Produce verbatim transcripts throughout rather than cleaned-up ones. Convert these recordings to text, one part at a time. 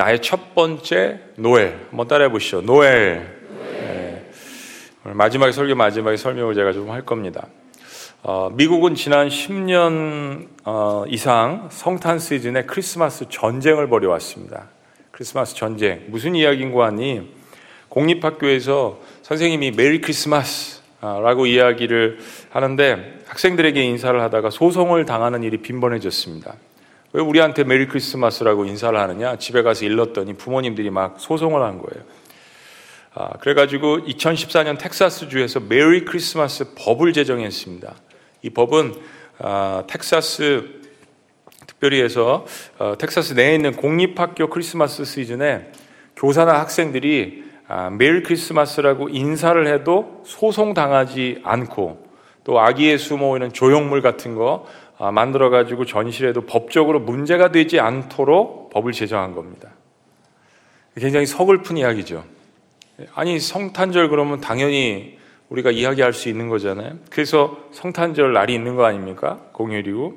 나의 첫 번째 노엘. 한번 따라해 보시죠. 노엘. 네. 오늘 마지막에 설교 마지막에 설명을 제가 좀 할 겁니다. 어, 미국은 지난 십 년 어, 이상 성탄 시즌에 크리스마스 전쟁을 벌여왔습니다. 크리스마스 전쟁. 무슨 이야기인고 하니 공립학교에서 선생님이 메리 크리스마스라고 이야기를 하는데 학생들에게 인사를 하다가 소송을 당하는 일이 빈번해졌습니다. 왜 우리한테 메리 크리스마스라고 인사를 하느냐? 집에 가서 일렀더니 부모님들이 막 소송을 한 거예요. 아, 그래가지고 이천십사 년 텍사스주에서 메리 크리스마스 법을 제정했습니다. 이 법은 아, 텍사스 특별히 해서 어, 텍사스 내에 있는 공립학교 크리스마스 시즌에 교사나 학생들이 아, 메리 크리스마스라고 인사를 해도 소송당하지 않고 또 아기 예수 모이는 조형물 같은 거 아, 만들어가지고 전시해도 법적으로 문제가 되지 않도록 법을 제정한 겁니다. 굉장히 서글픈 이야기죠. 아니 성탄절 그러면 당연히 우리가 이야기할 수 있는 거잖아요. 그래서 성탄절 날이 있는 거 아닙니까? 공휴일이고.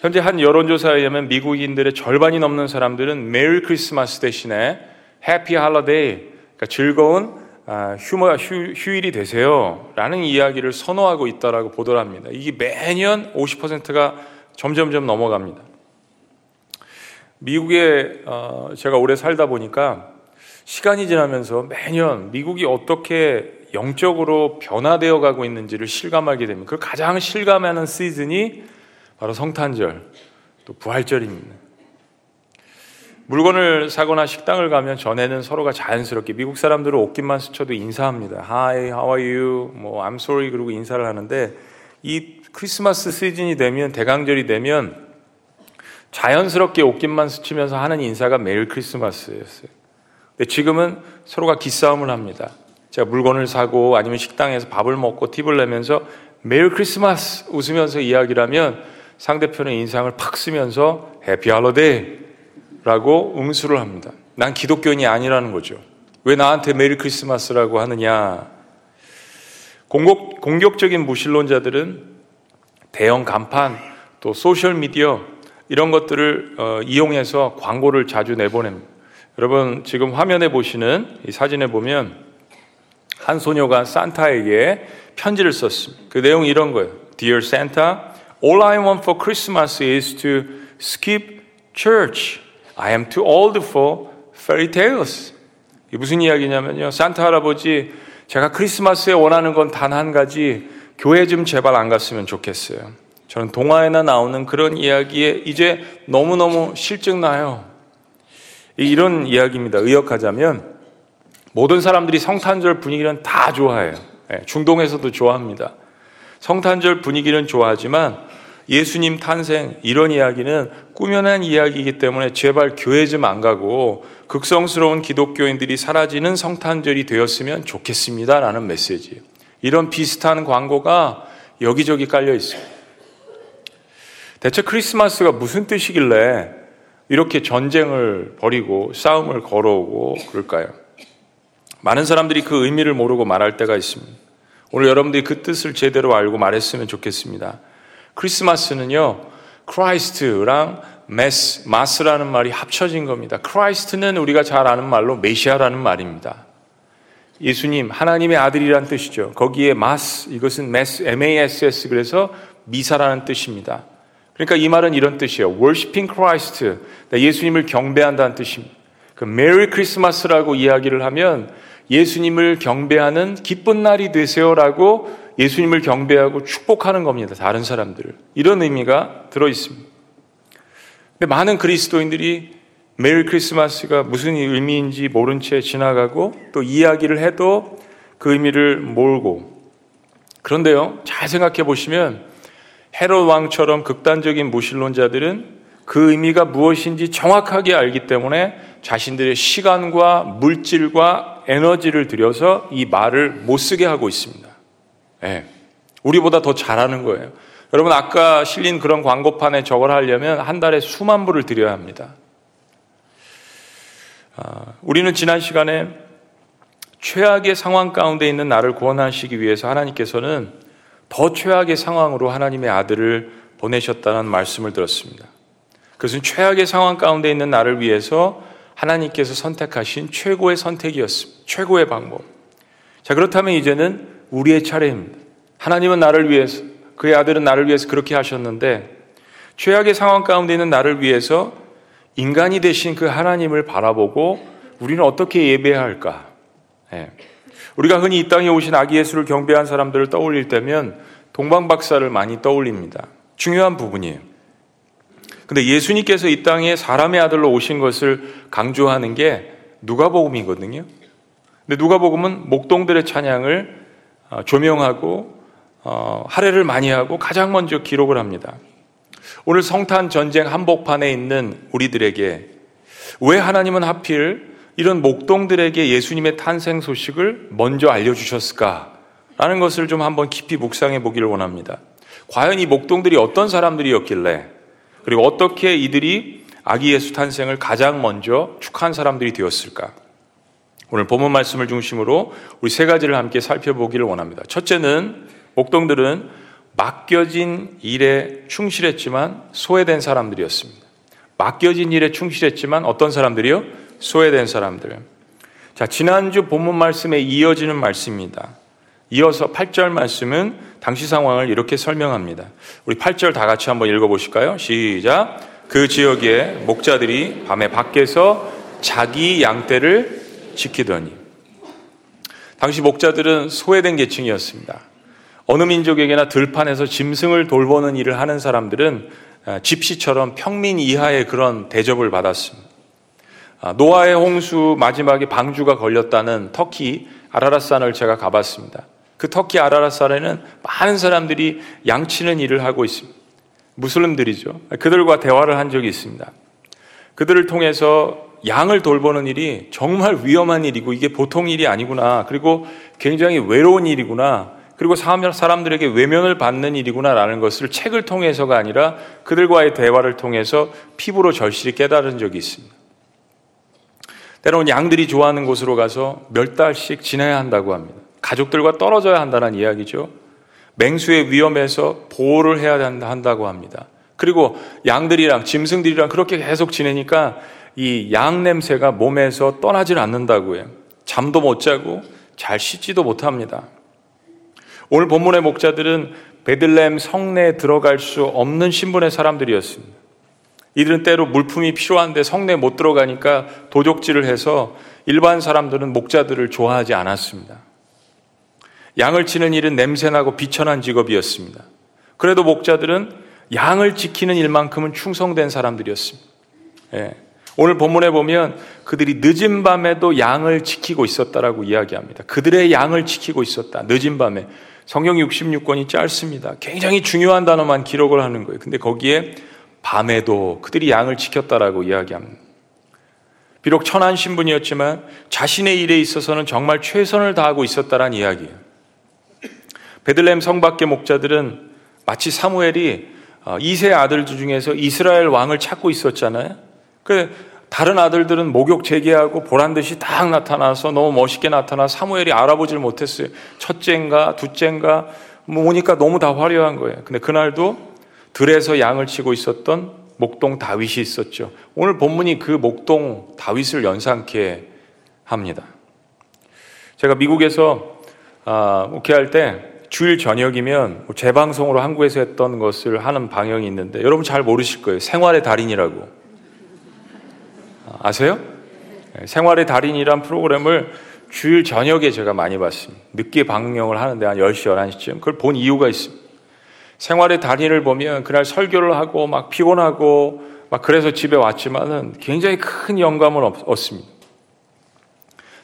현재 한 여론조사에 의하면 미국인들의 절반이 넘는 사람들은 메리 크리스마스 대신에 해피 할러데이, 그러니까 즐거운 아, 휴머, 휴, 휴일이 되세요 라는 이야기를 선호하고 있다라고 보도를 합니다. 이게 매년 오십 퍼센트가 점점점 넘어갑니다. 미국에 어, 제가 오래 살다 보니까 시간이 지나면서 매년 미국이 어떻게 영적으로 변화되어 가고 있는지를 실감하게 됩니다. 그걸 가장 실감하는 시즌이 바로 성탄절, 또 부활절입니다. 물건을 사거나 식당을 가면 전에는 서로가 자연스럽게 미국 사람들은 옷깃만 스쳐도 인사합니다. Hi, how are you? 뭐 I'm sorry 그러고 인사를 하는데 이 크리스마스 시즌이 되면 대강절이 되면 자연스럽게 옷깃만 스치면서 하는 인사가 메리 크리스마스였어요. 근데 지금은 서로가 기싸움을 합니다. 제가 물건을 사고 아니면 식당에서 밥을 먹고 팁을 내면서 메리 크리스마스 웃으면서 이야기를 하면 상대편의 인상을 팍 쓰면서 해피 할러데이 라고 응수를 합니다. 난 기독교인이 아니라는 거죠. 왜 나한테 메리 크리스마스라고 하느냐. 공격, 공격적인 무신론자들은 대형 간판 또 소셜미디어 이런 것들을 어, 이용해서 광고를 자주 내보냅니다. 여러분 지금 화면에 보시는 이 사진에 보면 한 소녀가 산타에게 편지를 썼습니다. 그 내용이 이런 거예요. Dear Santa, all I want for Christmas is to skip church. I am too old for fairy tales. 이게 무슨 이야기냐면요. 산타 할아버지, 제가 크리스마스에 원하는 건 단 한 가지, 교회 좀 제발 안 갔으면 좋겠어요. 저는 동화에나 나오는 그런 이야기에 이제 너무너무 실증나요. 이런 이야기입니다. 의역하자면 모든 사람들이 성탄절 분위기는 다 좋아해요. 중동에서도 좋아합니다. 성탄절 분위기는 좋아하지만 예수님 탄생 이런 이야기는 꾸며낸 이야기이기 때문에 제발 교회 좀 안 가고 극성스러운 기독교인들이 사라지는 성탄절이 되었으면 좋겠습니다 라는 메시지예요. 이런 비슷한 광고가 여기저기 깔려 있어요. 대체 크리스마스가 무슨 뜻이길래 이렇게 전쟁을 벌이고 싸움을 걸어오고 그럴까요? 많은 사람들이 그 의미를 모르고 말할 때가 있습니다. 오늘 여러분들이 그 뜻을 제대로 알고 말했으면 좋겠습니다. 크리스마스는요, 크라이스트랑 메스, 마스라는 말이 합쳐진 겁니다. 크라이스트는 우리가 잘 아는 말로 메시아라는 말입니다. 예수님, 하나님의 아들이란 뜻이죠. 거기에 마스, 이것은 메스, 엠 에이 에스 에스 그래서 미사라는 뜻입니다. 그러니까 이 말은 이런 뜻이에요. Worshiping Christ, 예수님을 경배한다는 뜻입니다. 그 메리 크리스마스라고 이야기를 하면 예수님을 경배하는 기쁜 날이 되세요라고 예수님을 경배하고 축복하는 겁니다. 다른 사람들을. 이런 의미가 들어있습니다. 근데 많은 그리스도인들이 메리 크리스마스가 무슨 의미인지 모른 채 지나가고 또 이야기를 해도 그 의미를 모르고. 그런데요, 잘 생각해 보시면 헤롯 왕처럼 극단적인 무신론자들은 그 의미가 무엇인지 정확하게 알기 때문에 자신들의 시간과 물질과 에너지를 들여서 이 말을 못 쓰게 하고 있습니다. 예. 우리보다 더 잘하는 거예요. 여러분 아까 실린 그런 광고판에 저걸 하려면 한 달에 수만 불을 들여야 합니다. 아, 우리는 지난 시간에 최악의 상황 가운데 있는 나를 구원하시기 위해서 하나님께서는 더 최악의 상황으로 하나님의 아들을 보내셨다는 말씀을 들었습니다. 그것은 최악의 상황 가운데 있는 나를 위해서 하나님께서 선택하신 최고의 선택이었습니다. 최고의 방법. 자, 그렇다면 이제는 우리의 차례입니다. 하나님은 나를 위해서, 그의 아들은 나를 위해서 그렇게 하셨는데 최악의 상황 가운데 있는 나를 위해서 인간이 되신 그 하나님을 바라보고 우리는 어떻게 예배해야 할까? 예. 우리가 흔히 이 땅에 오신 아기 예수를 경배한 사람들을 떠올릴 때면 동방박사를 많이 떠올립니다. 중요한 부분이에요. 근데 예수님께서 이 땅에 사람의 아들로 오신 것을 강조하는 게 누가복음이거든요. 근데 누가복음은 목동들의 찬양을 조명하고 어, 할애를 많이 하고 가장 먼저 기록을 합니다. 오늘 성탄 전쟁 한복판에 있는 우리들에게 왜 하나님은 하필 이런 목동들에게 예수님의 탄생 소식을 먼저 알려주셨을까라는 것을 좀 한번 깊이 묵상해 보기를 원합니다. 과연 이 목동들이 어떤 사람들이었길래, 그리고 어떻게 이들이 아기 예수 탄생을 가장 먼저 축하한 사람들이 되었을까? 오늘 본문 말씀을 중심으로 우리 세 가지를 함께 살펴보기를 원합니다. 첫째는 목동들은 맡겨진 일에 충실했지만 소외된 사람들이었습니다. 맡겨진 일에 충실했지만 어떤 사람들이요? 소외된 사람들. 자, 지난주 본문 말씀에 이어지는 말씀입니다. 이어서 팔 절 말씀은 당시 상황을 이렇게 설명합니다. 우리 팔 절 다 같이 한번 읽어보실까요? 시작. 그 지역에 목자들이 밤에 밖에서 자기 양떼를 지키더니. 당시 목자들은 소외된 계층이었습니다. 어느 민족에게나 들판에서 짐승을 돌보는 일을 하는 사람들은 집시처럼 평민 이하의 그런 대접을 받았습니다. 노아의 홍수 마지막에 방주가 걸렸다는 터키 아라랏산을 제가 가봤습니다. 그 터키 아라랏산에는 많은 사람들이 양치는 일을 하고 있습니다. 무슬림들이죠. 그들과 대화를 한 적이 있습니다. 그들을 통해서 양을 돌보는 일이 정말 위험한 일이고 이게 보통 일이 아니구나, 그리고 굉장히 외로운 일이구나, 그리고 사람들에게 외면을 받는 일이구나라는 것을 책을 통해서가 아니라 그들과의 대화를 통해서 피부로 절실히 깨달은 적이 있습니다. 때로는 양들이 좋아하는 곳으로 가서 몇 달씩 지내야 한다고 합니다. 가족들과 떨어져야 한다는 이야기죠. 맹수의 위험에서 보호를 해야 한다고 합니다. 그리고 양들이랑 짐승들이랑 그렇게 계속 지내니까 이 양 냄새가 몸에서 떠나질 않는다고 해요. 잠도 못 자고 잘 씻지도 못합니다. 오늘 본문의 목자들은 베들레헴 성내에 들어갈 수 없는 신분의 사람들이었습니다. 이들은 때로 물품이 필요한데 성내에 못 들어가니까 도적질을 해서 일반 사람들은 목자들을 좋아하지 않았습니다. 양을 치는 일은 냄새나고 비천한 직업이었습니다. 그래도 목자들은 양을 지키는 일만큼은 충성된 사람들이었습니다. 예. 오늘 본문에 보면 그들이 늦은 밤에도 양을 지키고 있었다라고 이야기합니다. 그들의 양을 지키고 있었다. 늦은 밤에. 성경 육십육 권이 짧습니다. 굉장히 중요한 단어만 기록을 하는 거예요. 근데 거기에 밤에도 그들이 양을 지켰다라고 이야기합니다. 비록 천한 신분이었지만 자신의 일에 있어서는 정말 최선을 다하고 있었다라는 이야기예요. 베들레헴 성 밖의 목자들은 마치 사무엘이 이세 아들 중에서 이스라엘 왕을 찾고 있었잖아요. 그래, 다른 아들들은 목욕 재개하고 보란듯이 딱 나타나서 너무 멋있게 나타나 사무엘이 알아보질 못했어요. 첫째인가 둘째인가 뭐 오니까 너무 다 화려한 거예요. 근데 그날도 들에서 양을 치고 있었던 목동 다윗이 있었죠. 오늘 본문이 그 목동 다윗을 연상케 합니다. 제가 미국에서 아, 목회할 때 주일 저녁이면 재방송으로 한국에서 했던 것을 하는 방향이 있는데 여러분 잘 모르실 거예요. 생활의 달인이라고. 아세요? 생활의 달인이란 프로그램을 주일 저녁에 제가 많이 봤습니다. 늦게 방영을 하는데 한 열 시, 열한 시쯤. 그걸 본 이유가 있습니다. 생활의 달인을 보면 그날 설교를 하고 막 피곤하고 막 그래서 집에 왔지만은 굉장히 큰 영감을 얻습니다.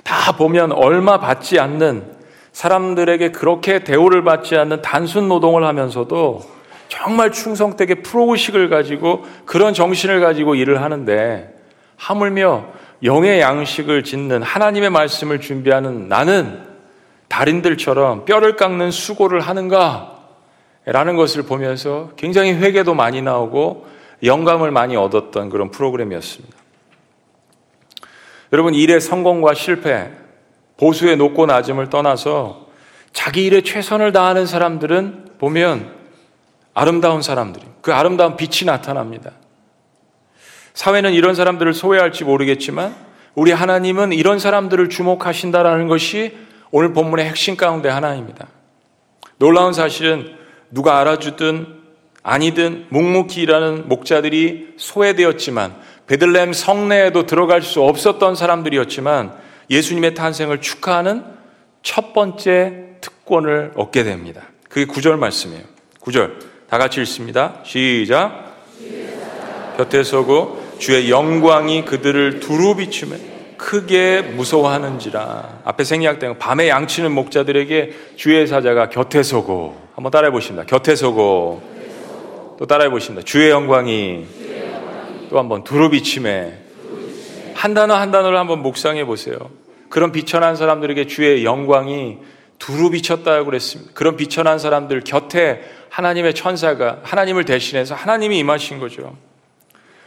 다 보면 얼마 받지 않는, 사람들에게 그렇게 대우를 받지 않는 단순 노동을 하면서도 정말 충성되게 프로의식을 가지고 그런 정신을 가지고 일을 하는데, 하물며 영의 양식을 짓는 하나님의 말씀을 준비하는 나는 달인들처럼 뼈를 깎는 수고를 하는가? 라는 것을 보면서 굉장히 회개도 많이 나오고 영감을 많이 얻었던 그런 프로그램이었습니다. 여러분, 일의 성공과 실패, 보수의 높고 낮음을 떠나서 자기 일에 최선을 다하는 사람들은 보면 아름다운 사람들이, 그 아름다운 빛이 나타납니다. 사회는 이런 사람들을 소외할지 모르겠지만 우리 하나님은 이런 사람들을 주목하신다라는 것이 오늘 본문의 핵심 가운데 하나입니다. 놀라운 사실은 누가 알아주든 아니든 묵묵히 일하는 목자들이 소외되었지만 베들레헴 성내에도 들어갈 수 없었던 사람들이었지만 예수님의 탄생을 축하하는 첫 번째 특권을 얻게 됩니다. 그게 구 절 말씀이에요. 구 절 다 같이 읽습니다. 시작. 곁에 서고 주의 영광이 그들을 두루 비추며 크게 무서워하는지라. 앞에 생략된 밤에 양치는 목자들에게 주의 사자가 곁에 서고. 한번 따라해 보십니다. 곁에 서고. 또 따라해 보십니다. 주의 영광이. 또 한번 두루 비추며. 한 단어 한 단어를 한번 묵상해 보세요. 그런 비천한 사람들에게 주의 영광이 두루 비쳤다고 그랬습니다. 그런 비천한 사람들 곁에 하나님의 천사가 하나님을 대신해서 하나님이 임하신 거죠.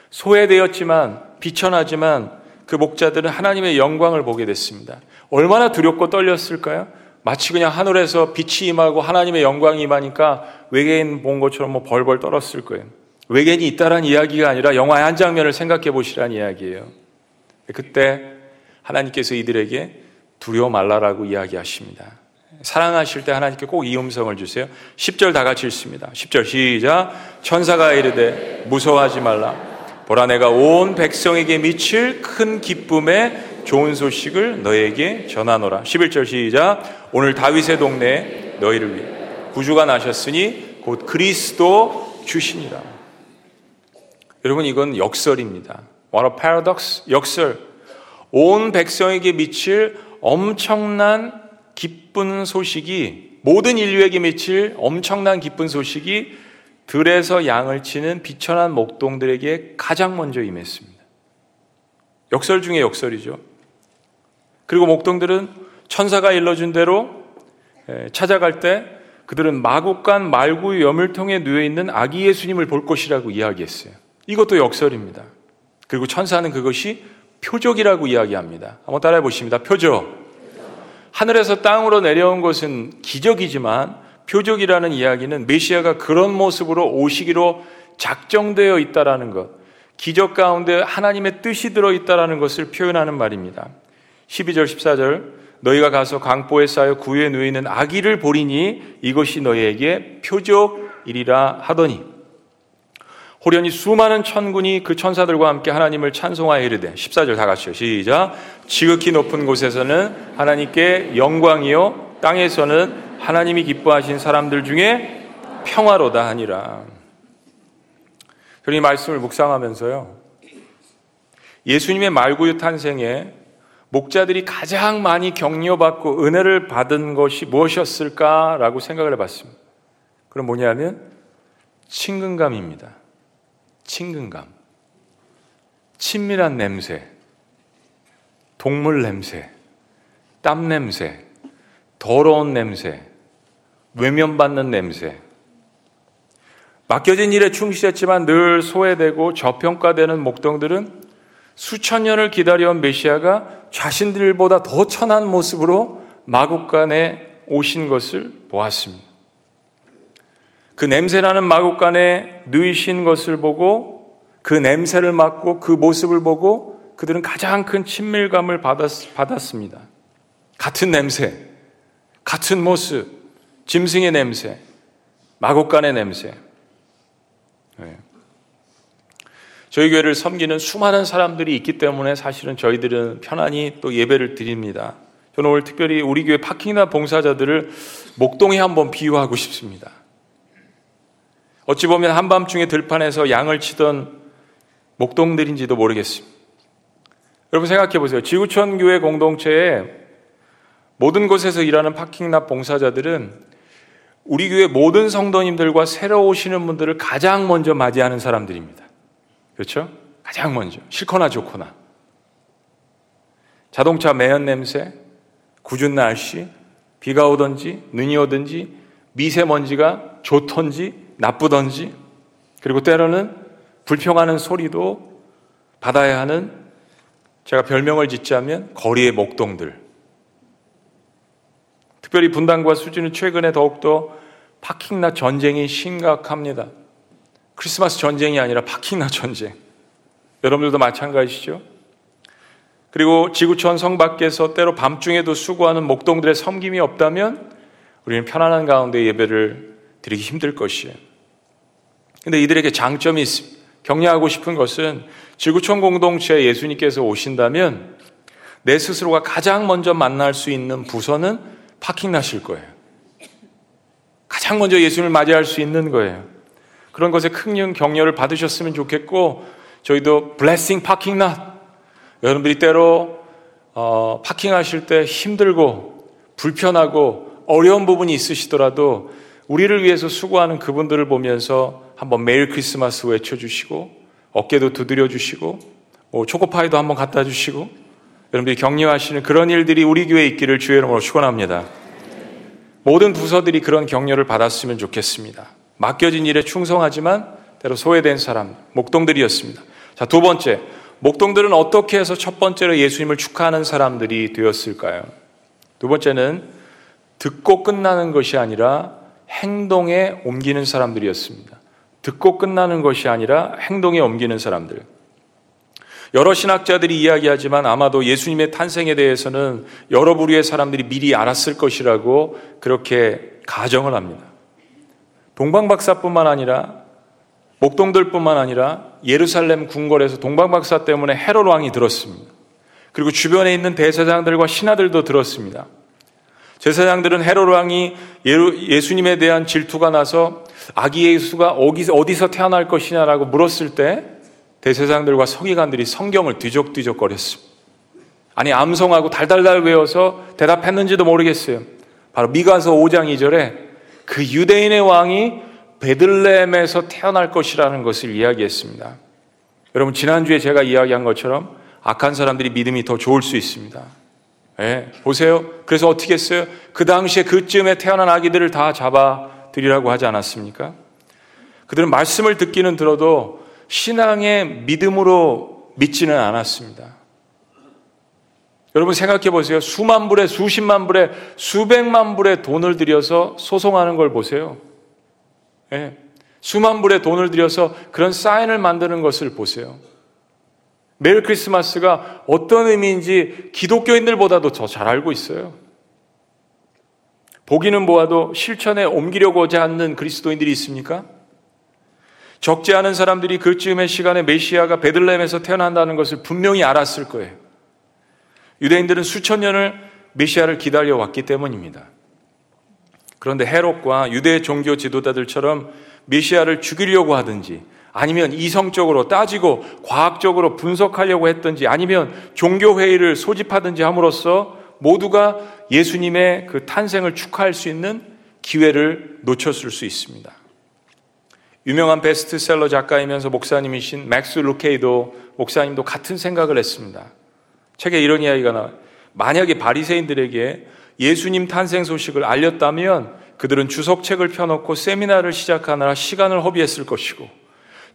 소외되었지만 비천하지만 그 목자들은 하나님의 영광을 보게 됐습니다. 얼마나 두렵고 떨렸을까요? 마치 그냥 하늘에서 빛이 임하고 하나님의 영광이 임하니까 외계인 본 것처럼 뭐 벌벌 떨었을 거예요. 외계인이 있다라는 이야기가 아니라 영화의 한 장면을 생각해 보시라는 이야기예요. 그때 하나님께서 이들에게 두려워 말라라고 이야기하십니다. 사랑하실 때 하나님께 꼭 이 음성을 주세요. 십 절 다 같이 읽습니다. 십 절 시작. 천사가 이르되 무서워하지 말라. 보라 내가 온 백성에게 미칠 큰 기쁨의 좋은 소식을 너에게 전하노라. 십일 절 시작. 오늘 다윗의 동네에 너희를 위해 구주가 나셨으니 곧 그리스도 주시니라. 여러분 이건 역설입니다. What a paradox. 역설. 온 백성에게 미칠 엄청난 기쁜 소식이, 모든 인류에게 미칠 엄청난 기쁜 소식이 들에서 양을 치는 비천한 목동들에게 가장 먼저 임했습니다. 역설 중에 역설이죠. 그리고 목동들은 천사가 일러준 대로 찾아갈 때 그들은 마구간 말구의 여물통에 누워있는 아기 예수님을 볼 것이라고 이야기했어요. 이것도 역설입니다. 그리고 천사는 그것이 표적이라고 이야기합니다. 한번 따라해 보십니다. 표적. 하늘에서 땅으로 내려온 것은 기적이지만 표적이라는 이야기는 메시아가 그런 모습으로 오시기로 작정되어 있다는 것, 기적 가운데 하나님의 뜻이 들어있다는 것을 표현하는 말입니다. 십이 절 십사 절 너희가 가서 강보에 쌓여 구유에 누워있는 아기를 보리니 이것이 너희에게 표적이리라 하더니 호련히 수많은 천군이 그 천사들과 함께 하나님을 찬송하여 이르되. 십사 절 다 같이요. 시작. 지극히 높은 곳에서는 하나님께 영광이요 땅에서는 하나님이 기뻐하신 사람들 중에 평화로다 하니라. 저는 이 말씀을 묵상하면서요, 예수님의 말구유 탄생에 목자들이 가장 많이 격려받고 은혜를 받은 것이 무엇이었을까라고 생각을 해봤습니다. 그럼 뭐냐면 친근감입니다. 친근감, 친밀한 냄새, 동물 냄새, 땀 냄새, 더러운 냄새, 외면받는 냄새. 맡겨진 일에 충실했지만 늘 소외되고 저평가되는 목동들은 수천 년을 기다려온 메시아가 자신들보다 더 천한 모습으로 마구간에 오신 것을 보았습니다. 그 냄새나는 마구간에 누이신 것을 보고 그 냄새를 맡고 그 모습을 보고 그들은 가장 큰 친밀감을 받았, 받았습니다. 같은 냄새, 같은 모습, 짐승의 냄새, 마구간의 냄새. 네. 저희 교회를 섬기는 수많은 사람들이 있기 때문에 사실은 저희들은 편안히 또 예배를 드립니다. 저는 오늘 특별히 우리 교회 파킹이나 봉사자들을 목동에 한번 비유하고 싶습니다. 어찌 보면 한밤중에 들판에서 양을 치던 목동들인지도 모르겠습니다. 여러분 생각해 보세요. 지구촌 교회 공동체의 모든 곳에서 일하는 파킹납 봉사자들은 우리 교회 모든 성도님들과 새로 오시는 분들을 가장 먼저 맞이하는 사람들입니다. 그렇죠? 가장 먼저. 싫거나 좋거나. 자동차 매연 냄새, 궂은 날씨, 비가 오든지 눈이 오든지 미세먼지가 좋던지 나쁘던지, 그리고 때로는 불평하는 소리도 받아야 하는, 제가 별명을 짓자면 거리의 목동들. 특별히 분당과 수지는 최근에 더욱더 파킹락 전쟁이 심각합니다. 크리스마스 전쟁이 아니라 파킹락 전쟁. 여러분들도 마찬가지죠. 그리고 지구촌 성 밖에서 때로 밤중에도 수고하는 목동들의 섬김이 없다면 우리는 편안한 가운데 예배를 드리기 힘들 것이에요. 그런데 이들에게 장점이 있습니다. 격려하고 싶은 것은 지구촌 공동체에 예수님께서 오신다면 내 스스로가 가장 먼저 만날 수 있는 부서는 파킹나실 거예요. 가장 먼저 예수님을 맞이할 수 있는 거예요. 그런 것에 큰 격려를 받으셨으면 좋겠고, 저희도 블레싱 파킹낫, 여러분들이 때로 어, 파킹하실 때 힘들고 불편하고 어려운 부분이 있으시더라도 우리를 위해서 수고하는 그분들을 보면서 한번 메리 크리스마스 외쳐주시고, 어깨도 두드려주시고, 뭐 초코파이도 한번 갖다 주시고, 여러분들이 격려하시는 그런 일들이 우리 교회에 있기를 주의 이름으로 축원합니다. 모든 부서들이 그런 격려를 받았으면 좋겠습니다. 맡겨진 일에 충성하지만 때로 소외된 사람, 목동들이었습니다. 자, 두 번째, 목동들은 어떻게 해서 첫 번째로 예수님을 축하하는 사람들이 되었을까요? 두 번째는 듣고 끝나는 것이 아니라 행동에 옮기는 사람들이었습니다. 듣고 끝나는 것이 아니라 행동에 옮기는 사람들. 여러 신학자들이 이야기하지만 아마도 예수님의 탄생에 대해서는 여러 부류의 사람들이 미리 알았을 것이라고 그렇게 가정을 합니다. 동방박사뿐만 아니라, 목동들뿐만 아니라 예루살렘 궁궐에서 동방박사 때문에 헤롯 왕이 들었습니다. 그리고 주변에 있는 대제사장들과 신하들도 들었습니다. 제사장들은 헤롯 왕이 예수님에 대한 질투가 나서 아기 예수가 어디서 태어날 것이냐라고 물었을 때 대제사장들과 서기관들이 성경을 뒤적뒤적 거렸습니다. 아니, 암송하고 달달달 외워서 대답했는지도 모르겠어요. 바로 미가서 오 장 이 절에 그 유대인의 왕이 베들레헴에서 태어날 것이라는 것을 이야기했습니다. 여러분, 지난주에 제가 이야기한 것처럼 악한 사람들이 믿음이 더 좋을 수 있습니다. 예, 보세요. 그래서 어떻게 했어요? 그 당시에 그쯤에 태어난 아기들을 다 잡아들이라고 하지 않았습니까? 그들은 말씀을 듣기는 들어도 신앙의 믿음으로 믿지는 않았습니다. 여러분 생각해 보세요. 수만 불에, 수십만 불에, 수백만 불에 돈을 들여서 소송하는 걸 보세요. 예. 수만 불에 돈을 들여서 그런 사인을 만드는 것을 보세요. 메리 크리스마스가 어떤 의미인지 기독교인들보다도 더 잘 알고 있어요. 보기는 보아도 실천에 옮기려고 하지 않는 그리스도인들이 있습니까? 적지 않은 사람들이 그쯤의 시간에 메시아가 베들레헴에서 태어난다는 것을 분명히 알았을 거예요. 유대인들은 수천 년을 메시아를 기다려왔기 때문입니다. 그런데 헤롯과 유대 종교 지도자들처럼 메시아를 죽이려고 하든지, 아니면 이성적으로 따지고 과학적으로 분석하려고 했든지, 아니면 종교회의를 소집하든지 함으로써 모두가 예수님의 그 탄생을 축하할 수 있는 기회를 놓쳤을 수 있습니다. 유명한 베스트셀러 작가이면서 목사님이신 맥스 루케이도 목사님도 같은 생각을 했습니다. 책에 이런 이야기가 나와요. 만약에 바리새인들에게 예수님 탄생 소식을 알렸다면 그들은 주석책을 펴놓고 세미나를 시작하느라 시간을 허비했을 것이고,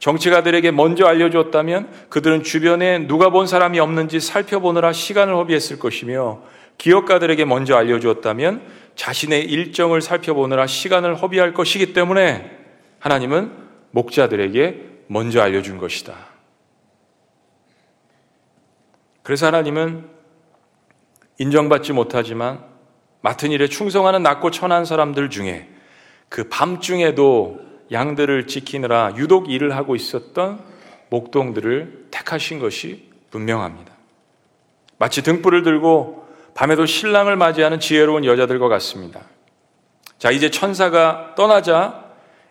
정치가들에게 먼저 알려주었다면 그들은 주변에 누가 본 사람이 없는지 살펴보느라 시간을 허비했을 것이며, 기업가들에게 먼저 알려주었다면 자신의 일정을 살펴보느라 시간을 허비할 것이기 때문에 하나님은 목자들에게 먼저 알려준 것이다. 그래서 하나님은 인정받지 못하지만 맡은 일에 충성하는 낮고 천한 사람들 중에 그 밤중에도 양들을 지키느라 유독 일을 하고 있었던 목동들을 택하신 것이 분명합니다. 마치 등불을 들고 밤에도 신랑을 맞이하는 지혜로운 여자들과 같습니다. 자, 이제 천사가 떠나자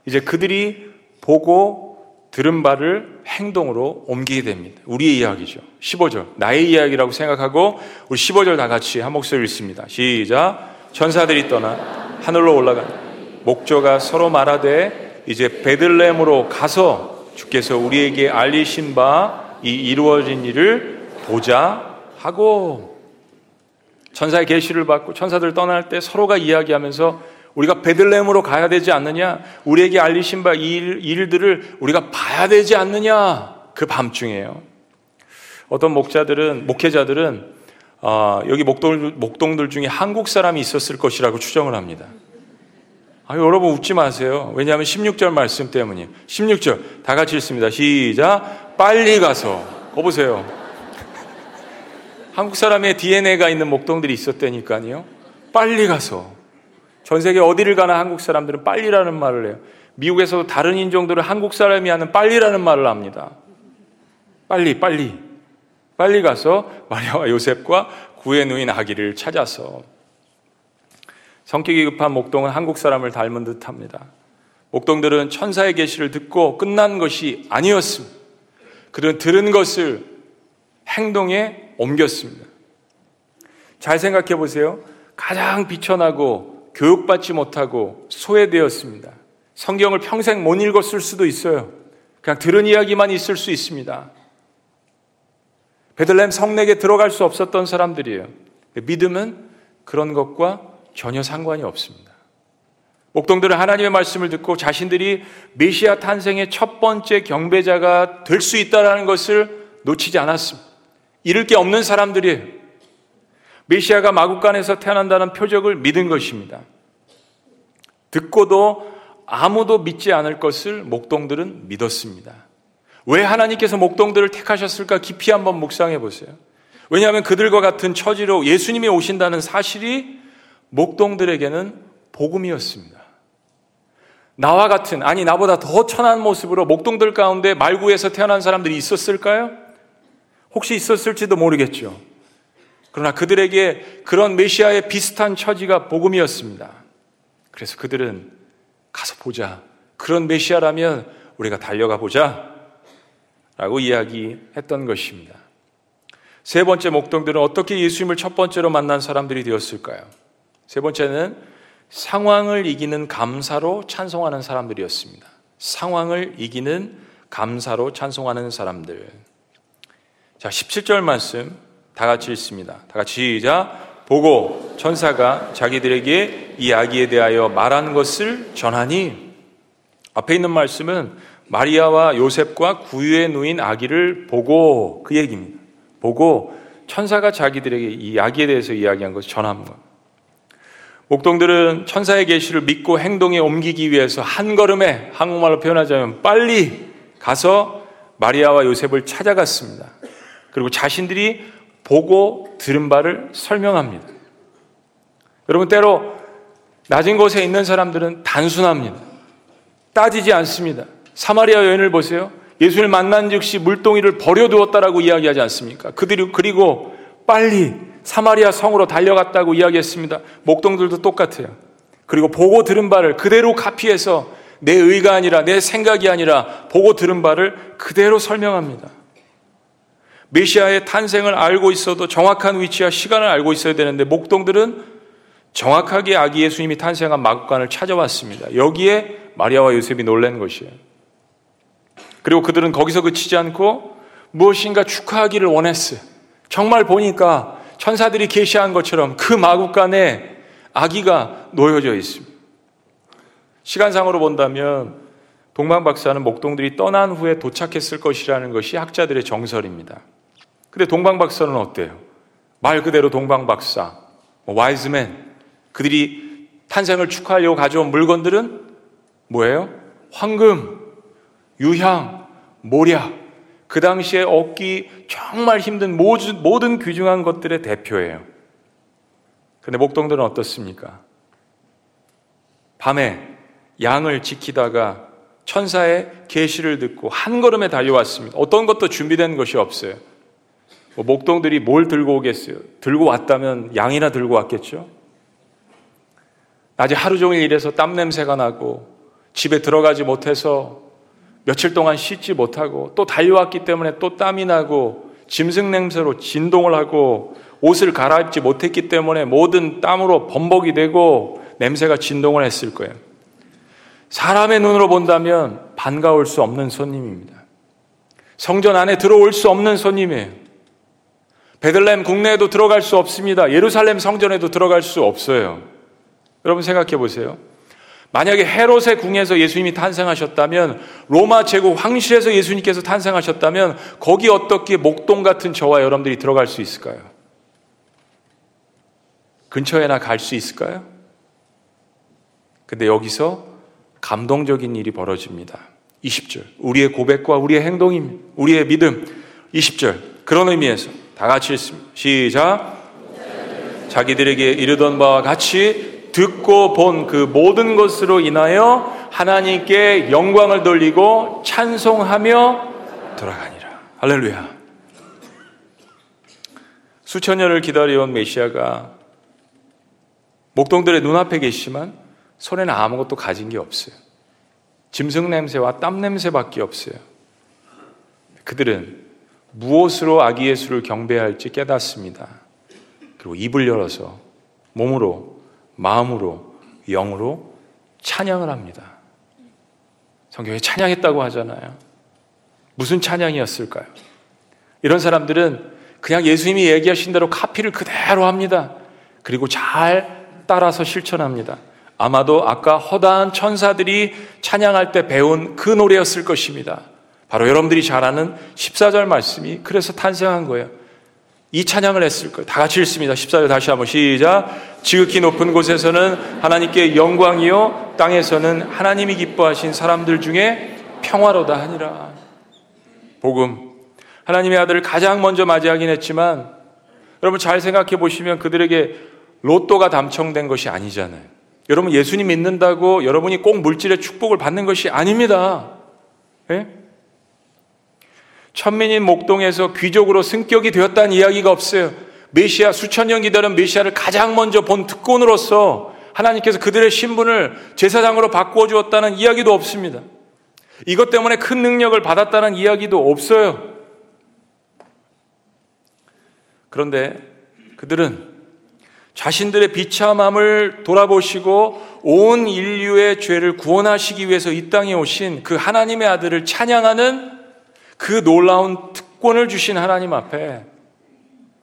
이제 그들이 보고 들은 바를 행동으로 옮기게 됩니다. 우리의 이야기죠. 십오 절, 나의 이야기라고 생각하고 우리 십오 절 다 같이 한 목소리 읽습니다. 시작. 천사들이 떠나 하늘로 올라간 목조가 서로 말하되 이제 베들레헴으로 가서 주께서 우리에게 알리신 바 이 이루어진 일을 보자 하고, 천사의 계시를 받고 천사들 떠날 때 서로가 이야기하면서 우리가 베들레헴으로 가야 되지 않느냐, 우리에게 알리신 바 이 일들을 우리가 봐야 되지 않느냐, 그 밤중에요. 어떤 목자들은, 목회자들은 어, 여기 목동, 목동들 중에 한국 사람이 있었을 것이라고 추정을 합니다. 아, 여러분 웃지 마세요. 왜냐하면 십육 절 말씀 때문이에요. 십육 절 다 같이 읽습니다. 시작. 빨리 가서 거 보세요. 한국 사람의 디엔에이가 있는 목동들이 있었다니까요. 빨리 가서. 전 세계 어디를 가나 한국 사람들은 빨리라는 말을 해요. 미국에서도 다른 인종들은 한국 사람이 하는 빨리라는 말을 합니다. 빨리 빨리 빨리 가서 마리아와 요셉과 구의 누인 아기를 찾아서. 성격이 급한 목동은 한국 사람을 닮은 듯합니다. 목동들은 천사의 계시를 듣고 끝난 것이 아니었습니다. 그들은 들은 것을 행동에 옮겼습니다. 잘 생각해 보세요. 가장 비천하고 교육받지 못하고 소외되었습니다. 성경을 평생 못 읽었을 수도 있어요. 그냥 들은 이야기만 있을 수 있습니다. 베들레헴 성내에 들어갈 수 없었던 사람들이에요. 믿음은 그런 것과 전혀 상관이 없습니다. 목동들은 하나님의 말씀을 듣고 자신들이 메시아 탄생의 첫 번째 경배자가 될 수 있다는 것을 놓치지 않았습니다. 잃을 게 없는 사람들이에요. 메시아가 마구간에서 태어난다는 표적을 믿은 것입니다. 듣고도 아무도 믿지 않을 것을 목동들은 믿었습니다. 왜 하나님께서 목동들을 택하셨을까 깊이 한번 묵상해 보세요. 왜냐하면 그들과 같은 처지로 예수님이 오신다는 사실이 목동들에게는 복음이었습니다. 나와 같은, 아니 나보다 더 천한 모습으로 목동들 가운데 말구에서 태어난 사람들이 있었을까요? 혹시 있었을지도 모르겠죠. 그러나 그들에게 그런 메시아의 비슷한 처지가 복음이었습니다. 그래서 그들은 가서 보자. 그런 메시아라면 우리가 달려가 보자. 라고 이야기했던 것입니다. 세 번째 목동들은 어떻게 예수님을 첫 번째로 만난 사람들이 되었을까요? 세 번째는 상황을 이기는 감사로 찬송하는 사람들이었습니다. 상황을 이기는 감사로 찬송하는 사람들. 자, 십칠 절 말씀 다 같이 읽습니다. 다 같이 시작. 보고 천사가 자기들에게 이 아기에 대하여 말한 것을 전하니. 앞에 있는 말씀은 마리아와 요셉과 구유에 누인 아기를 보고, 그 얘기입니다. 보고 천사가 자기들에게 이 아기에 대해서 이야기한 것을 전합니다. 목동들은 천사의 계시를 믿고 행동에 옮기기 위해서 한 걸음에, 한국말로 표현하자면 빨리 가서 마리아와 요셉을 찾아갔습니다. 그리고 자신들이 보고 들은 바를 설명합니다. 여러분, 때로 낮은 곳에 있는 사람들은 단순합니다. 따지지 않습니다. 사마리아 여인을 보세요. 예수를 만난 즉시 물동이를 버려두었다라고 이야기하지 않습니까? 그들이 그리고 빨리 사마리아 성으로 달려갔다고 이야기했습니다. 목동들도 똑같아요. 그리고 보고 들은 바를 그대로 카피해서 내 의가 아니라 내 생각이 아니라 보고 들은 바를 그대로 설명합니다. 메시아의 탄생을 알고 있어도 정확한 위치와 시간을 알고 있어야 되는데 목동들은 정확하게 아기 예수님이 탄생한 마구간을 찾아왔습니다. 여기에 마리아와 요셉이 놀란 것이에요. 그리고 그들은 거기서 그치지 않고 무엇인가 축하하기를 원했어요. 정말 보니까 천사들이 계시한 것처럼 그 마구간에 아기가 놓여져 있습니다. 시간상으로 본다면 동방 박사는 목동들이 떠난 후에 도착했을 것이라는 것이 학자들의 정설입니다. 근데 동방 박사는 어때요? 말 그대로 동방 박사, 와이즈맨, 그들이 탄생을 축하하려고 가져온 물건들은 뭐예요? 황금, 유향, 모략. 그 당시에 얻기 정말 힘든 모든, 모든 귀중한 것들의 대표예요. 그런데 목동들은 어떻습니까? 밤에 양을 지키다가 천사의 계시를 듣고 한 걸음에 달려왔습니다. 어떤 것도 준비된 것이 없어요. 뭐 목동들이 뭘 들고 오겠어요? 들고 왔다면 양이나 들고 왔겠죠? 낮에 하루 종일 일해서 땀냄새가 나고 집에 들어가지 못해서 며칠 동안 씻지 못하고 또 달려왔기 때문에 또 땀이 나고 짐승 냄새로 진동을 하고 옷을 갈아입지 못했기 때문에 모든 땀으로 범벅이 되고 냄새가 진동을 했을 거예요. 사람의 눈으로 본다면 반가울 수 없는 손님입니다. 성전 안에 들어올 수 없는 손님이에요. 베들레헴 국내에도 들어갈 수 없습니다. 예루살렘 성전에도 들어갈 수 없어요. 여러분 생각해 보세요. 만약에 헤롯의 궁에서 예수님이 탄생하셨다면, 로마 제국 황실에서 예수님께서 탄생하셨다면 거기 어떻게 목동 같은 저와 여러분들이 들어갈 수 있을까요? 근처에나 갈 수 있을까요? 근데 여기서 감동적인 일이 벌어집니다. 이십 절. 우리의 고백과 우리의 행동입니다. 우리의 믿음. 이십 절 그런 의미에서 다 같이 읽습니다. 시작. 자기들에게 이르던 바와 같이 듣고 본 그 모든 것으로 인하여 하나님께 영광을 돌리고 찬송하며 돌아가니라. 할렐루야. 수천 년을 기다려온 메시아가 목동들의 눈앞에 계시지만 손에는 아무것도 가진 게 없어요. 짐승 냄새와 땀 냄새밖에 없어요. 그들은 무엇으로 아기 예수를 경배할지 깨닫습니다. 그리고 입을 열어서 몸으로, 마음으로, 영으로 찬양을 합니다. 성경에 찬양했다고 하잖아요. 무슨 찬양이었을까요? 이런 사람들은 그냥 예수님이 얘기하신 대로 카피를 그대로 합니다. 그리고 잘 따라서 실천합니다. 아마도 아까 허다한 천사들이 찬양할 때 배운 그 노래였을 것입니다. 바로 여러분들이 잘 아는 십사 절 말씀이 그래서 탄생한 거예요. 이 찬양을 했을 거예요. 다 같이 읽습니다. 십사 절 다시 한번 시작. 지극히 높은 곳에서는 하나님께 영광이요 땅에서는 하나님이 기뻐하신 사람들 중에 평화로다 하니라. 복음, 하나님의 아들을 가장 먼저 맞이하긴 했지만 여러분 잘 생각해 보시면 그들에게 로또가 당첨된 것이 아니잖아요. 여러분 예수님 믿는다고 여러분이 꼭 물질의 축복을 받는 것이 아닙니다. 예? 천민인 목동에서 귀족으로 승격이 되었다는 이야기가 없어요. 메시아, 수천 년 기다린 메시아를 가장 먼저 본 특권으로서 하나님께서 그들의 신분을 제사장으로 바꾸어 주었다는 이야기도 없습니다. 이것 때문에 큰 능력을 받았다는 이야기도 없어요. 그런데 그들은 자신들의 비참함을 돌아보시고 온 인류의 죄를 구원하시기 위해서 이 땅에 오신 그 하나님의 아들을 찬양하는 그 놀라운 특권을 주신 하나님 앞에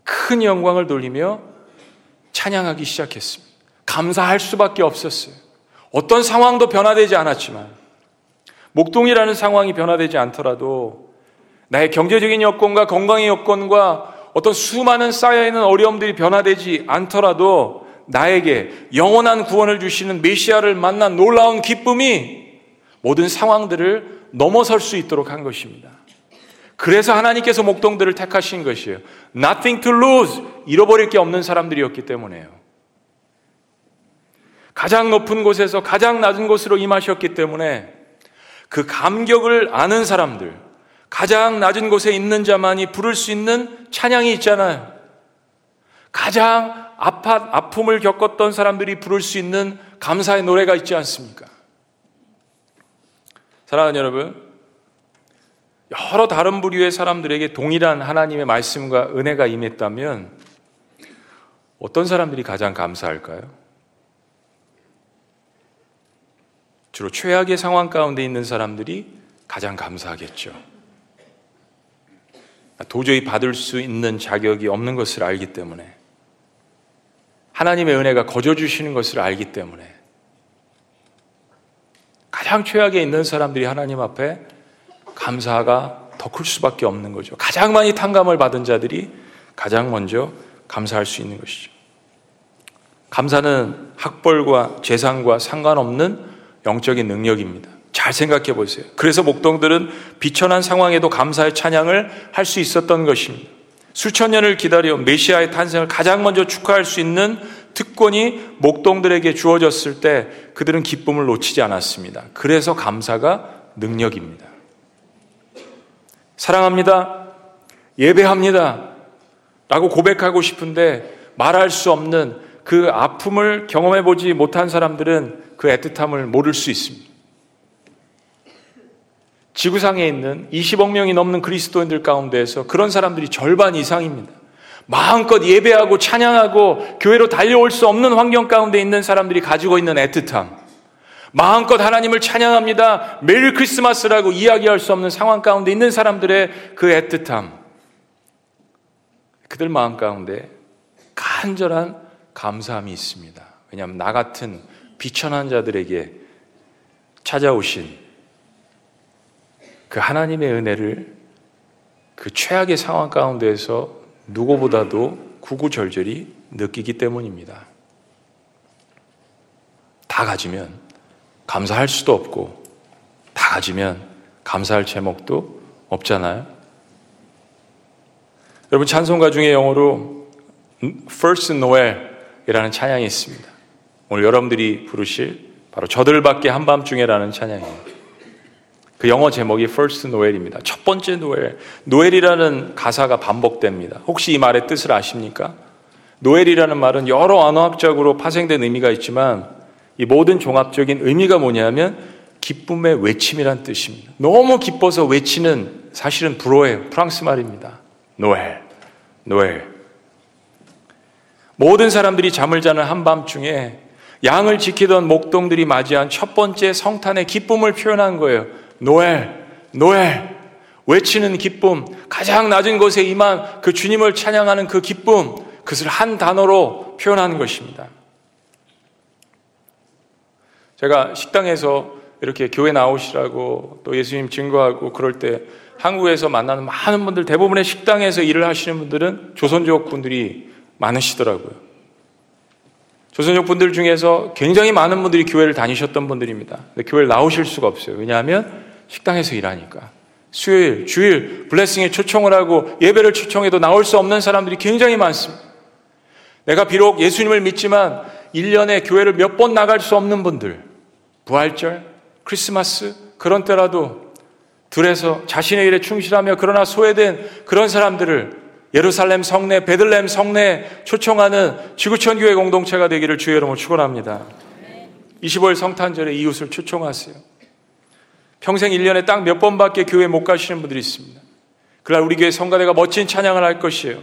큰 영광을 돌리며 찬양하기 시작했습니다. 감사할 수밖에 없었어요. 어떤 상황도 변화되지 않았지만, 목동이라는 상황이 변화되지 않더라도 나의 경제적인 여건과 건강의 여건과 어떤 수많은 쌓여있는 어려움들이 변화되지 않더라도 나에게 영원한 구원을 주시는 메시아를 만난 놀라운 기쁨이 모든 상황들을 넘어설 수 있도록 한 것입니다. 그래서 하나님께서 목동들을 택하신 것이에요. Nothing to lose, 잃어버릴 게 없는 사람들이었기 때문에요. 가장 높은 곳에서 가장 낮은 곳으로 임하셨기 때문에 그 감격을 아는 사람들, 가장 낮은 곳에 있는 자만이 부를 수 있는 찬양이 있잖아요. 가장 아파, 아픔을 겪었던 사람들이 부를 수 있는 감사의 노래가 있지 않습니까? 사랑하는 여러분, 여러 다른 부류의 사람들에게 동일한 하나님의 말씀과 은혜가 임했다면 어떤 사람들이 가장 감사할까요? 주로 최악의 상황 가운데 있는 사람들이 가장 감사하겠죠. 도저히 받을 수 있는 자격이 없는 것을 알기 때문에, 하나님의 은혜가 거저 주시는 것을 알기 때문에 가장 최악에 있는 사람들이 하나님 앞에 감사가 더 클 수밖에 없는 거죠. 가장 많이 탕감을 받은 자들이 가장 먼저 감사할 수 있는 것이죠. 감사는 학벌과 재산과 상관없는 영적인 능력입니다. 잘 생각해 보세요. 그래서 목동들은 비천한 상황에도 감사의 찬양을 할 수 있었던 것입니다. 수천 년을 기다려 메시아의 탄생을 가장 먼저 축하할 수 있는 특권이 목동들에게 주어졌을 때 그들은 기쁨을 놓치지 않았습니다. 그래서 감사가 능력입니다. 사랑합니다, 예배합니다 라고 고백하고 싶은데 말할 수 없는 그 아픔을 경험해 보지 못한 사람들은 그 애틋함을 모를 수 있습니다. 지구상에 있는 이십억 명이 넘는 그리스도인들 가운데에서 그런 사람들이 절반 이상입니다. 마음껏 예배하고 찬양하고 교회로 달려올 수 없는 환경 가운데 있는 사람들이 가지고 있는 애틋함, 마음껏 하나님을 찬양합니다, 메리 크리스마스라고 이야기할 수 없는 상황 가운데 있는 사람들의 그 애틋함, 그들 마음 가운데 간절한 감사함이 있습니다. 왜냐하면 나 같은 비천한 자들에게 찾아오신 그 하나님의 은혜를 그 최악의 상황 가운데에서 누구보다도 구구절절히 느끼기 때문입니다. 다 가지면 감사할 수도 없고, 다 가지면 감사할 제목도 없잖아요. 여러분, 찬송가 중에 영어로 First Noel이라는 찬양이 있습니다. 오늘 여러분들이 부르실 바로 저들밖에 한밤중에라는 찬양입니다. 그 영어 제목이 First Noel입니다. 첫 번째 노엘, 노엘이라는 가사가 반복됩니다. 혹시 이 말의 뜻을 아십니까? 노엘이라는 말은 여러 언어학적으로 파생된 의미가 있지만 이 모든 종합적인 의미가 뭐냐면 기쁨의 외침이란 뜻입니다. 너무 기뻐서 외치는, 사실은 불어예요. 프랑스 말입니다. 노엘, 노엘. 모든 사람들이 잠을 자는 한밤중에 양을 지키던 목동들이 맞이한 첫 번째 성탄의 기쁨을 표현한 거예요. 노엘, 노엘. 외치는 기쁨, 가장 낮은 곳에 임한 그 주님을 찬양하는 그 기쁨, 그것을 한 단어로 표현한 것입니다. 제가 식당에서 이렇게 교회 나오시라고 또 예수님 증거하고 그럴 때 한국에서 만나는 많은 분들, 대부분의 식당에서 일을 하시는 분들은 조선족 분들이 많으시더라고요. 조선족 분들 중에서 굉장히 많은 분들이 교회를 다니셨던 분들입니다. 근데 교회를 나오실 수가 없어요. 왜냐하면 식당에서 일하니까. 수요일, 주일, 블레싱에 초청을 하고 예배를 초청해도 나올 수 없는 사람들이 굉장히 많습니다. 내가 비록 예수님을 믿지만 일 년에 교회를 몇 번 나갈 수 없는 분들, 부활절, 크리스마스, 그런 때라도 들에서 자신의 일에 충실하며 그러나 소외된 그런 사람들을 예루살렘 성내, 베들레헴 성내에 초청하는 지구촌 교회 공동체가 되기를 주의 이름으로 축원합니다. 이십오일 성탄절에 이웃을 초청하세요. 평생 일 년에 딱 몇 번밖에 교회 못 가시는 분들이 있습니다. 그날 우리 교회 성가대가 멋진 찬양을 할 것이에요.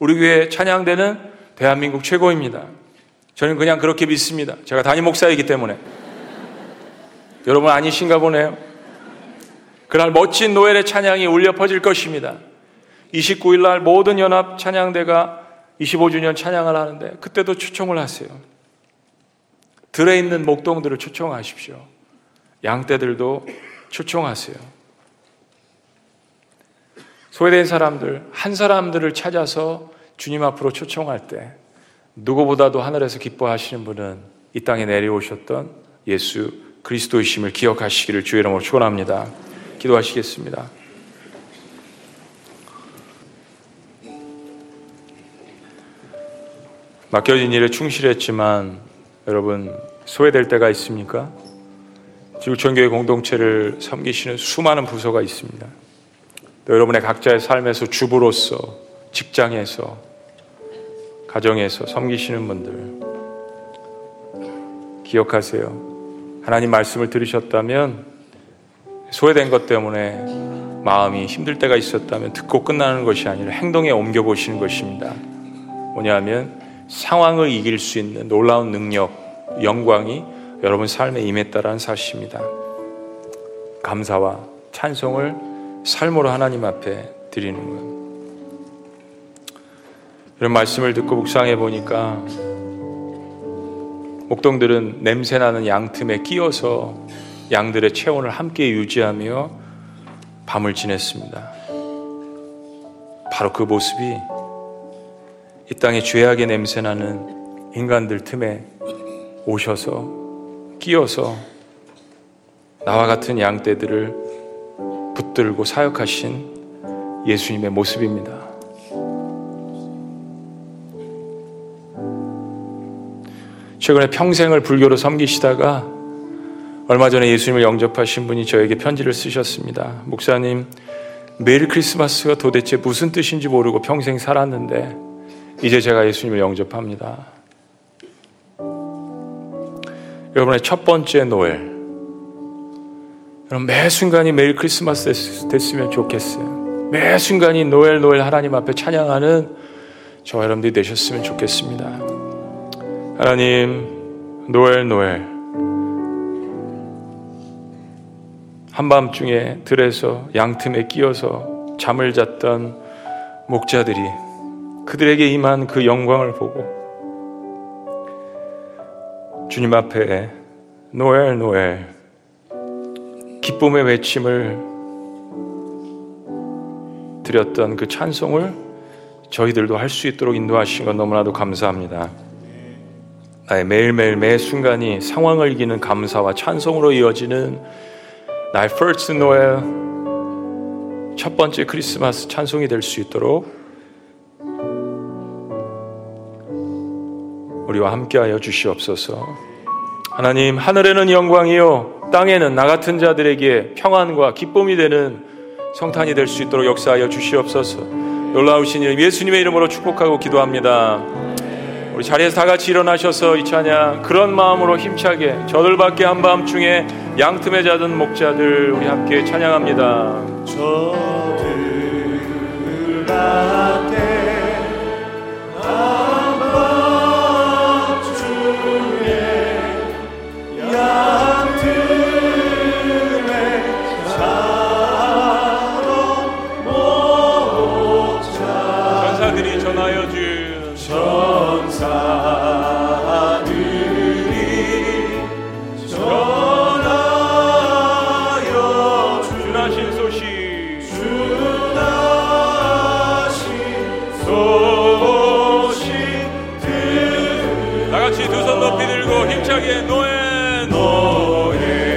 우리 교회 찬양대는 대한민국 최고입니다. 저는 그냥 그렇게 믿습니다. 제가 담임 목사이기 때문에. 여러분 아니신가 보네요. 그날 멋진 노엘의 찬양이 울려 퍼질 것입니다. 이십구일날 모든 연합 찬양대가 이십오주년 찬양을 하는데 그때도 초청을 하세요. 들에 있는 목동들을 초청하십시오. 양떼들도 초청하세요. 소외된 사람들, 한 사람들을 찾아서 주님 앞으로 초청할 때 누구보다도 하늘에서 기뻐하시는 분은 이 땅에 내려오셨던 예수 그리스도이심을 기억하시기를 주의 이름으로 축원합니다. 기도하시겠습니다. 맡겨진 일에 충실했지만 여러분 소외될 때가 있습니까? 지구촌교회 공동체를 섬기시는 수많은 부서가 있습니다. 또 여러분의 각자의 삶에서 주부로서, 직장에서, 가정에서 섬기시는 분들 기억하세요. 하나님 말씀을 들으셨다면, 소외된 것 때문에 마음이 힘들 때가 있었다면 듣고 끝나는 것이 아니라 행동에 옮겨보시는 것입니다. 뭐냐면 상황을 이길 수 있는 놀라운 능력, 영광이 여러분 삶에 임했다라는 사실입니다. 감사와 찬송을 삶으로 하나님 앞에 드리는 것. 이런 말씀을 듣고 묵상해 보니까 목동들은 냄새나는 양틈에 끼어서 양들의 체온을 함께 유지하며 밤을 지냈습니다. 바로 그 모습이 이 땅의 죄악의 냄새나는 인간들 틈에 오셔서 끼어서 나와 같은 양떼들을 붙들고 사역하신 예수님의 모습입니다. 최근에 평생을 불교로 섬기시다가 얼마 전에 예수님을 영접하신 분이 저에게 편지를 쓰셨습니다. 목사님, 매일 크리스마스가 도대체 무슨 뜻인지 모르고 평생 살았는데 이제 제가 예수님을 영접합니다. 여러분의 첫 번째 노엘, 여러분 매 순간이 매일 크리스마스 됐으면 좋겠어요. 매 순간이 노엘 노엘 하나님 앞에 찬양하는 저와 여러분들이 되셨으면 좋겠습니다. 하나님, 노엘 노엘, 한밤중에 들에서 양틈에 끼어서 잠을 잤던 목자들이 그들에게 임한 그 영광을 보고 주님 앞에 노엘 노엘 기쁨의 외침을 드렸던 그 찬송을 저희들도 할 수 있도록 인도하신 건 너무나도 감사합니다. 나의 매일매일 매 순간이 상황을 이기는 감사와 찬송으로 이어지는 나의 First Noel, 첫 번째 크리스마스 찬송이 될 수 있도록 우리와 함께하여 주시옵소서. 하나님, 하늘에는 영광이요 땅에는 나 같은 자들에게 평안과 기쁨이 되는 성탄이 될 수 있도록 역사하여 주시옵소서. 놀라우신 이름 예수님의 이름으로 축복하고 기도합니다. 우리 자리에서 다 같이 일어나셔서 이 찬양 그런 마음으로 힘차게 저들 밖에 한밤중에 양틈에 자던 목자들 우리 함께 찬양합니다. 저들 밖에 한밤중에 양틈에 천사들이 전하여 주나신 소식 주나신 소식 다같이 두 손 높이 들고 힘차게 노래 노래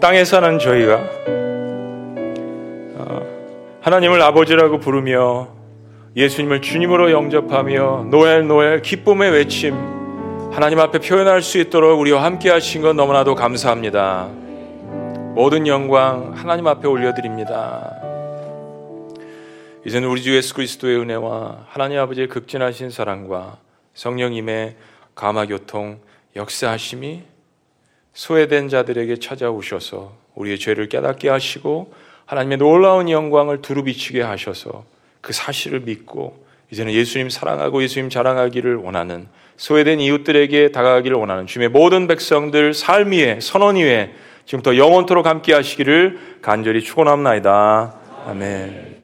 땅에 사는 저희가 하나님을 아버지라고 부르며 예수님을 주님으로 영접하며 노엘 노엘 기쁨의 외침 하나님 앞에 표현할 수 있도록 우리와 함께 하신 건 너무나도 감사합니다. 모든 영광 하나님 앞에 올려드립니다. 이제는 우리 주 예수 그리스도의 은혜와 하나님 아버지의 극진하신 사랑과 성령님의 감화교통 역사하심이 소외된 자들에게 찾아오셔서 우리의 죄를 깨닫게 하시고 하나님의 놀라운 영광을 두루비치게 하셔서 그 사실을 믿고 이제는 예수님 사랑하고 예수님 자랑하기를 원하는 소외된 이웃들에게 다가가기를 원하는 주님의 모든 백성들 삶 위에 선언 위에 지금부터 영원토록 함께 하시기를 간절히 축원합니다. 아멘.